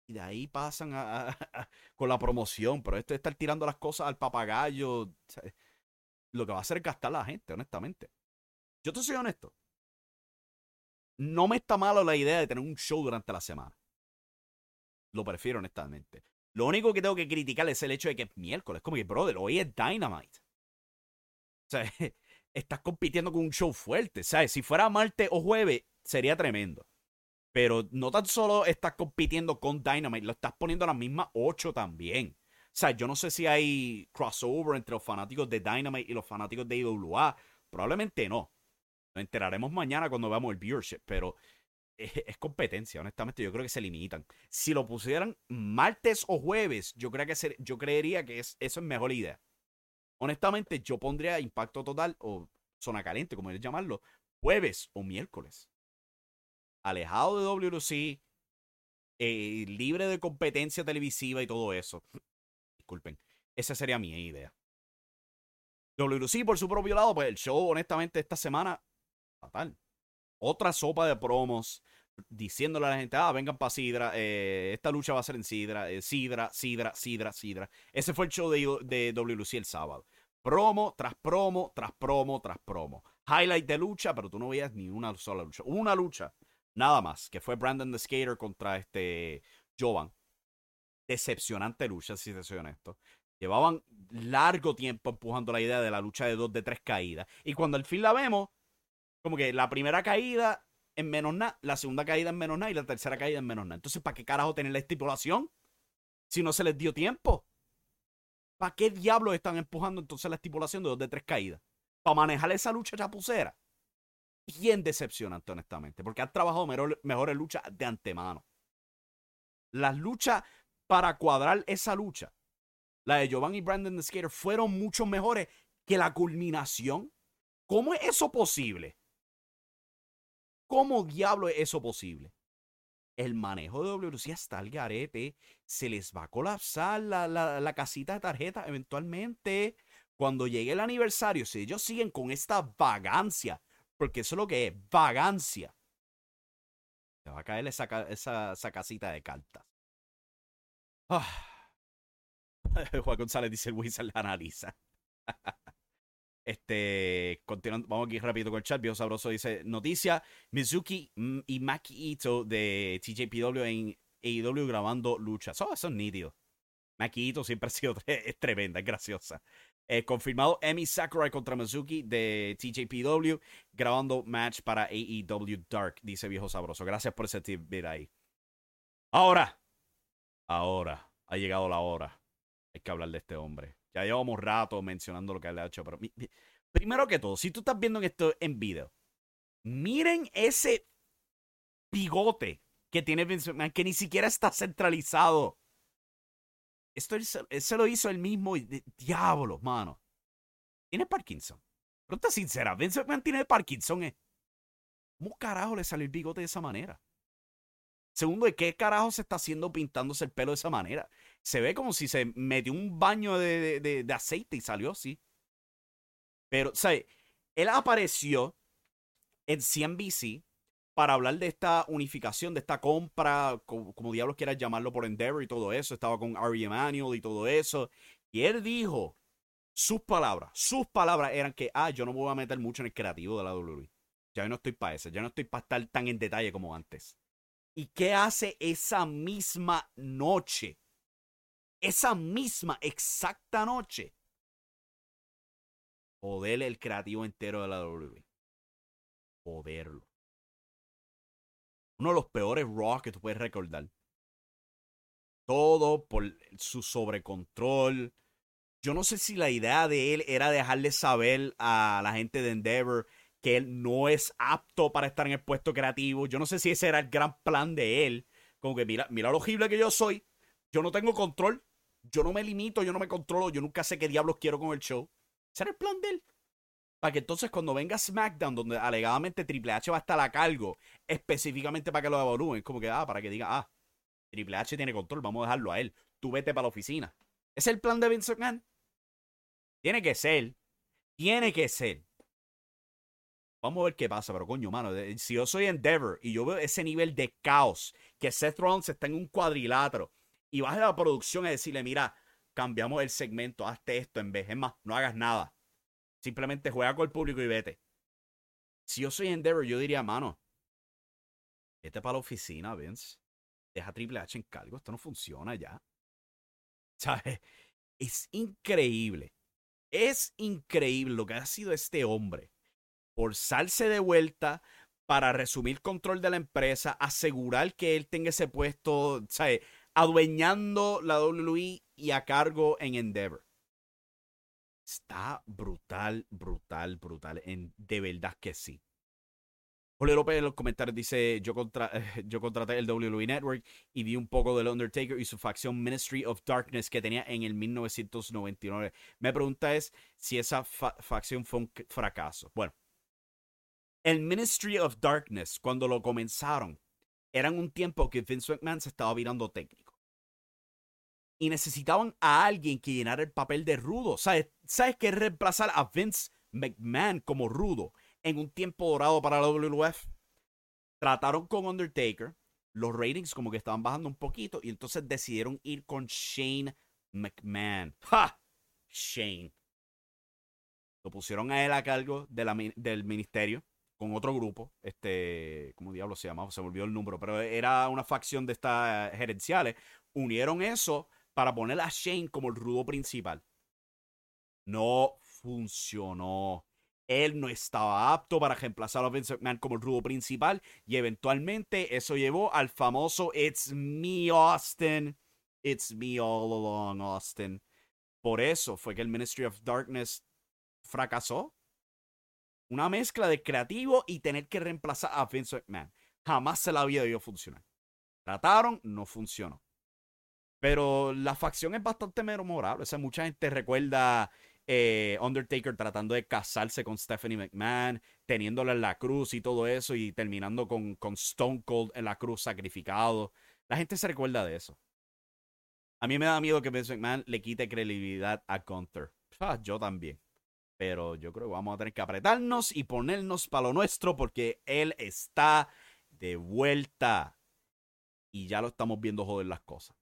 y de ahí pasan a, a, a, con la promoción, pero esto de estar tirando las cosas al papagayo, ¿sabes?, lo que va a hacer es gastar a la gente, honestamente. Yo te soy honesto, no me está malo la idea de tener un show durante la semana. Lo prefiero, honestamente. Lo único que tengo que criticar es el hecho de que es miércoles, como que, brother, hoy es Dynamite. O sea, estás compitiendo con un show fuerte, ¿sabes? Si fuera martes o jueves, sería tremendo. Pero no tan solo estás compitiendo con Dynamite, lo estás poniendo a las mismas ocho también. O sea, yo no sé si hay crossover entre los fanáticos de Dynamite y los fanáticos de I W A. Probablemente no. Nos enteraremos mañana cuando veamos el viewership, pero es, es competencia, honestamente. Yo creo que se limitan. Si lo pusieran martes o jueves, yo, creo que ser, yo creería que es, eso es mejor idea. Honestamente, yo pondría Impacto Total o Zona Caliente, como quieres llamarlo, jueves o miércoles. Alejado de W W C, eh, libre de competencia televisiva y todo eso. Disculpen, esa sería mi idea. W W C, por su propio lado, pues el show, honestamente, esta semana, fatal. Otra sopa de promos, diciéndole a la gente, ah, vengan para Sidra, eh, esta lucha va a ser en Sidra, eh, Sidra, Sidra, Sidra, Sidra. Ese fue el show de, de W W C el sábado. Promo tras promo, tras promo, tras promo. Highlight de lucha, pero tú no veías ni una sola lucha. Una lucha Nada más, que fue Brandon the Skater contra este Jovan. Decepcionante lucha, si te soy honesto. Llevaban largo tiempo empujando la idea de la lucha de dos de tres caídas. Y cuando al fin la vemos, como que la primera caída en menos nada, la segunda caída en menos nada y la tercera caída en menos nada. Entonces, ¿para qué carajo tener la estipulación si no se les dio tiempo? ¿Para qué diablos están empujando entonces la estipulación de dos de tres caídas? Para manejar esa lucha chapucera. Bien decepcionante, honestamente, porque han trabajado mejor, mejores luchas de antemano. Las luchas para cuadrar esa lucha, la de Giovanni y Brandon the Skater, fueron mucho mejores que la culminación. ¿Cómo es eso posible? ¿Cómo diablo es eso posible? El manejo de W C está al garete. Se les va a colapsar la, la, la casita de tarjeta eventualmente. Cuando llegue el aniversario, si ellos siguen con esta vagancia, porque eso es lo que es, vagancia, se va a caer esa, esa, esa casita de cartas. Oh. Juan González dice, el Wizard la analiza. Este, continuando, vamos aquí rápido con el chat. Viejo Sabroso dice, noticia, Mizuki y Maki Ito de T J P W en A E W grabando luchas. Oh, eso es nítido. Maki Ito siempre ha sido es tremenda, es graciosa. Eh, confirmado, Emi Sakurai contra Mizuki de T J P W grabando match para A E W Dark, dice Viejo Sabroso. Gracias por ese tip, mira ahí. Ahora, ahora, ha llegado la hora. Hay que hablar de este hombre. Ya llevamos rato mencionando lo que él ha hecho, pero mi, mi, primero que todo, si tú estás viendo esto en video, miren ese bigote que tiene Vince McMahon, que ni siquiera está centralizado. Esto él, él se lo hizo él mismo. Y, de, diablo, mano. Tiene Parkinson. Pregunta sincera, Vince McMahon tiene Parkinson. Eh? ¿Cómo carajo le salió el bigote de esa manera? Segundo, ¿de qué carajo se está haciendo pintándose el pelo de esa manera? Se ve como si se metió un baño de, de, de aceite y salió así. Pero, ¿sabes? Él apareció en C N B C para hablar de esta unificación, de esta compra, como, como diablos quieras llamarlo, por Endeavor y todo eso. Estaba con Ari Emanuel y todo eso. Y él dijo, sus palabras, sus palabras eran que, ah, yo no me voy a meter mucho en el creativo de la W W E. Ya no estoy para eso, ya no estoy para estar tan en detalle como antes. ¿Y qué hace esa misma noche? Esa misma exacta noche. Joderle el creativo entero de la W W E. Joderlo. Uno de los peores Raw que tú puedes recordar. Todo por su sobrecontrol. Yo no sé si la idea de él era dejarle saber a la gente de Endeavor que él no es apto para estar en el puesto creativo. Yo no sé si ese era el gran plan de él. Como que mira, mira lo horrible que yo soy. Yo no tengo control. Yo no me limito, yo no me controlo. Yo nunca sé qué diablos quiero con el show. Ese era el plan de él. Para que entonces cuando venga SmackDown, donde alegadamente Triple H va a estar a cargo, específicamente para que lo evalúen, como que, ah, para que digan, ah, Triple H tiene control, vamos a dejarlo a él. Tú vete para la oficina. ¿Es el plan de Vince McMahon? Tiene que ser. Tiene que ser. Vamos a ver qué pasa, pero coño, mano, si yo soy Endeavor y yo veo ese nivel de caos, que Seth Rollins está en un cuadrilátero y vas a la producción a decirle, mira, cambiamos el segmento, hazte esto en vez, es más, no hagas nada. Simplemente juega con el público y vete. Si yo soy Endeavor, yo diría, mano, vete para la oficina, Vince. Deja a Triple H en cargo, esto no funciona ya. ¿Sabes? Es increíble. Es increíble lo que ha sido este hombre. Forzarse de vuelta para resumir control de la empresa, asegurar que él tenga ese puesto, ¿sabes? Adueñando la W W E y a cargo en Endeavor. Está brutal, brutal, brutal. En, de verdad que sí. Julio López en los comentarios dice, yo, contra, yo contraté el W W E Network y vi un poco del Undertaker y su facción Ministry of Darkness que tenía en el mil novecientos noventa y nueve. Mi pregunta es si esa fa- facción fue un fracaso. Bueno. El Ministry of Darkness, cuando lo comenzaron, eran un tiempo que Vince McMahon se estaba virando técnico. Y necesitaban a alguien que llenara el papel de rudo. ¿Sabes, ¿Sabes qué es reemplazar a Vince McMahon como rudo en un tiempo dorado para la W W F? Trataron con Undertaker, los ratings como que estaban bajando un poquito, y entonces decidieron ir con Shane McMahon. ¡Ja! Shane. Lo pusieron a él a cargo de la, del ministerio. con otro grupo, este, ¿cómo diablos se llamaba? Se me olvidó el número, pero era una facción de estas gerenciales. Unieron eso para poner a Shane como el rudo principal. No funcionó. Él no estaba apto para reemplazar a Vince McMahon como el rudo principal, y eventualmente eso llevó al famoso It's me, Austin. It's me all along, Austin. Por eso fue que el Ministry of Darkness fracasó. Una mezcla de creativo y tener que reemplazar a Vince McMahon. Jamás se la había debido funcionar. Trataron, no funcionó. Pero la facción es bastante memorable. O sea, mucha gente recuerda eh, Undertaker tratando de casarse con Stephanie McMahon, teniéndola en la cruz y todo eso, y terminando con, con Stone Cold en la cruz sacrificado. La gente se recuerda de eso. A mí me da miedo que Vince McMahon le quite credibilidad a Gunther. Ah, yo también. Pero yo creo que vamos a tener que apretarnos y ponernos para lo nuestro, porque él está de vuelta. Y ya lo estamos viendo joder las cosas.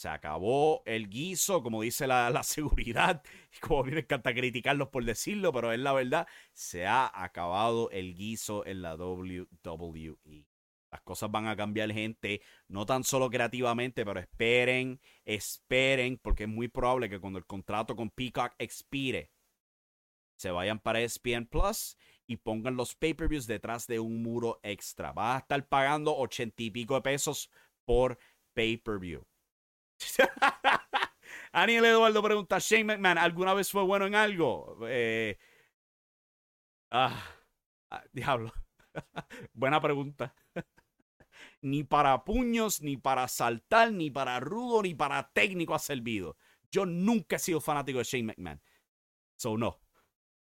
Se acabó el guiso, como dice la, la seguridad. Como a mí me encanta criticarlos por decirlo, pero es la verdad. Se ha acabado el guiso en la doble u doble u e. Las cosas van a cambiar, gente. No tan solo creativamente, pero esperen, esperen. Porque es muy probable que cuando el contrato con Peacock expire, se vayan para E S P N Plus y pongan los pay-per-views detrás de un muro extra. Vas a estar pagando ochenta y pico de pesos por pay-per-view. Aniel Eduardo pregunta: Shane McMahon, ¿alguna vez fue bueno en algo? Eh, ah, ah, diablo. Buena pregunta. Ni para puños, ni para saltar, ni para rudo, ni para técnico ha servido. Yo nunca he sido fanático de Shane McMahon. So no,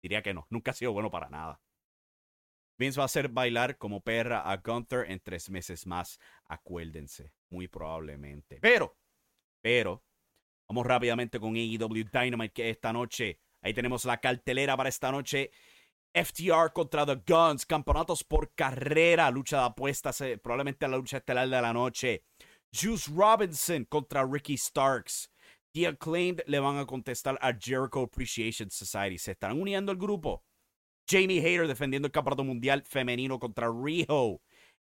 diría que no, nunca he sido bueno para nada. Vince va a hacer bailar como perra a Gunther en tres meses más, acuérdense, muy probablemente. Pero Pero vamos rápidamente con A E W Dynamite, que esta noche, ahí tenemos la cartelera para esta noche. F T R contra The Guns, campeonatos por carrera, lucha de apuestas, eh, probablemente la lucha estelar de la noche. Juice Robinson contra Ricky Starks. The Acclaimed le van a contestar a Jericho Appreciation Society. Se están uniendo al grupo. Jamie Hayter defendiendo el campeonato mundial femenino contra Riho.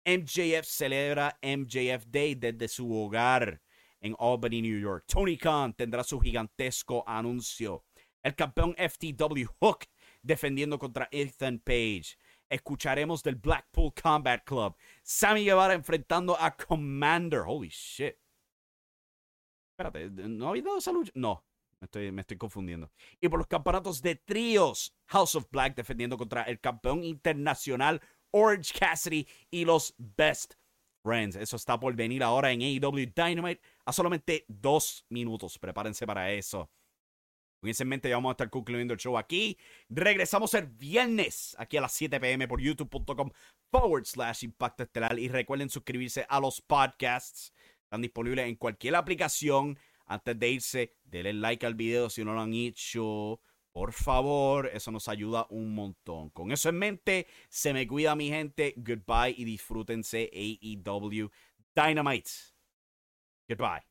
M J F celebra M J F Day desde su hogar en Albany, New York. Tony Khan tendrá su gigantesco anuncio. El campeón F T W Hook defendiendo contra Ethan Page. Escucharemos del Blackpool Combat Club. Sammy Guevara enfrentando a Commander. Holy shit. Espérate, ¿no habéis dado esa lucha? No, me estoy, me estoy confundiendo. Y por los campeonatos de tríos, House of Black defendiendo contra el campeón internacional Orange Cassidy y los Best Friends. Eso está por venir ahora en A E W Dynamite. A solamente dos minutos. Prepárense para eso. Cuídense en mente, ya vamos a estar concluyendo el show aquí. Regresamos el viernes aquí a las siete p.m. por youtube.com forward slash Impacto Estelar. Y recuerden suscribirse a los podcasts. Están disponibles en cualquier aplicación. Antes de irse, denle like al video si no lo han hecho. Por favor, eso nos ayuda un montón. Con eso en mente, se me cuida mi gente. Goodbye y disfrútense A E W Dynamite. Goodbye.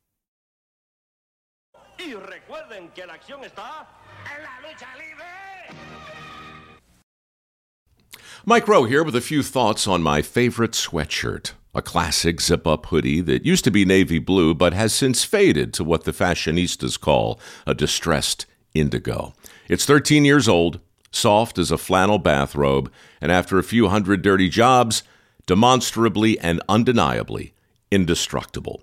Y recuerden que la acción está en la lucha libre. Mike Rowe here with a few thoughts on my favorite sweatshirt. A classic zip-up hoodie that used to be navy blue but has since faded to what the fashionistas call a distressed indigo. It's thirteen years old, soft as a flannel bathrobe, and after a few hundred dirty jobs, demonstrably and undeniably indestructible.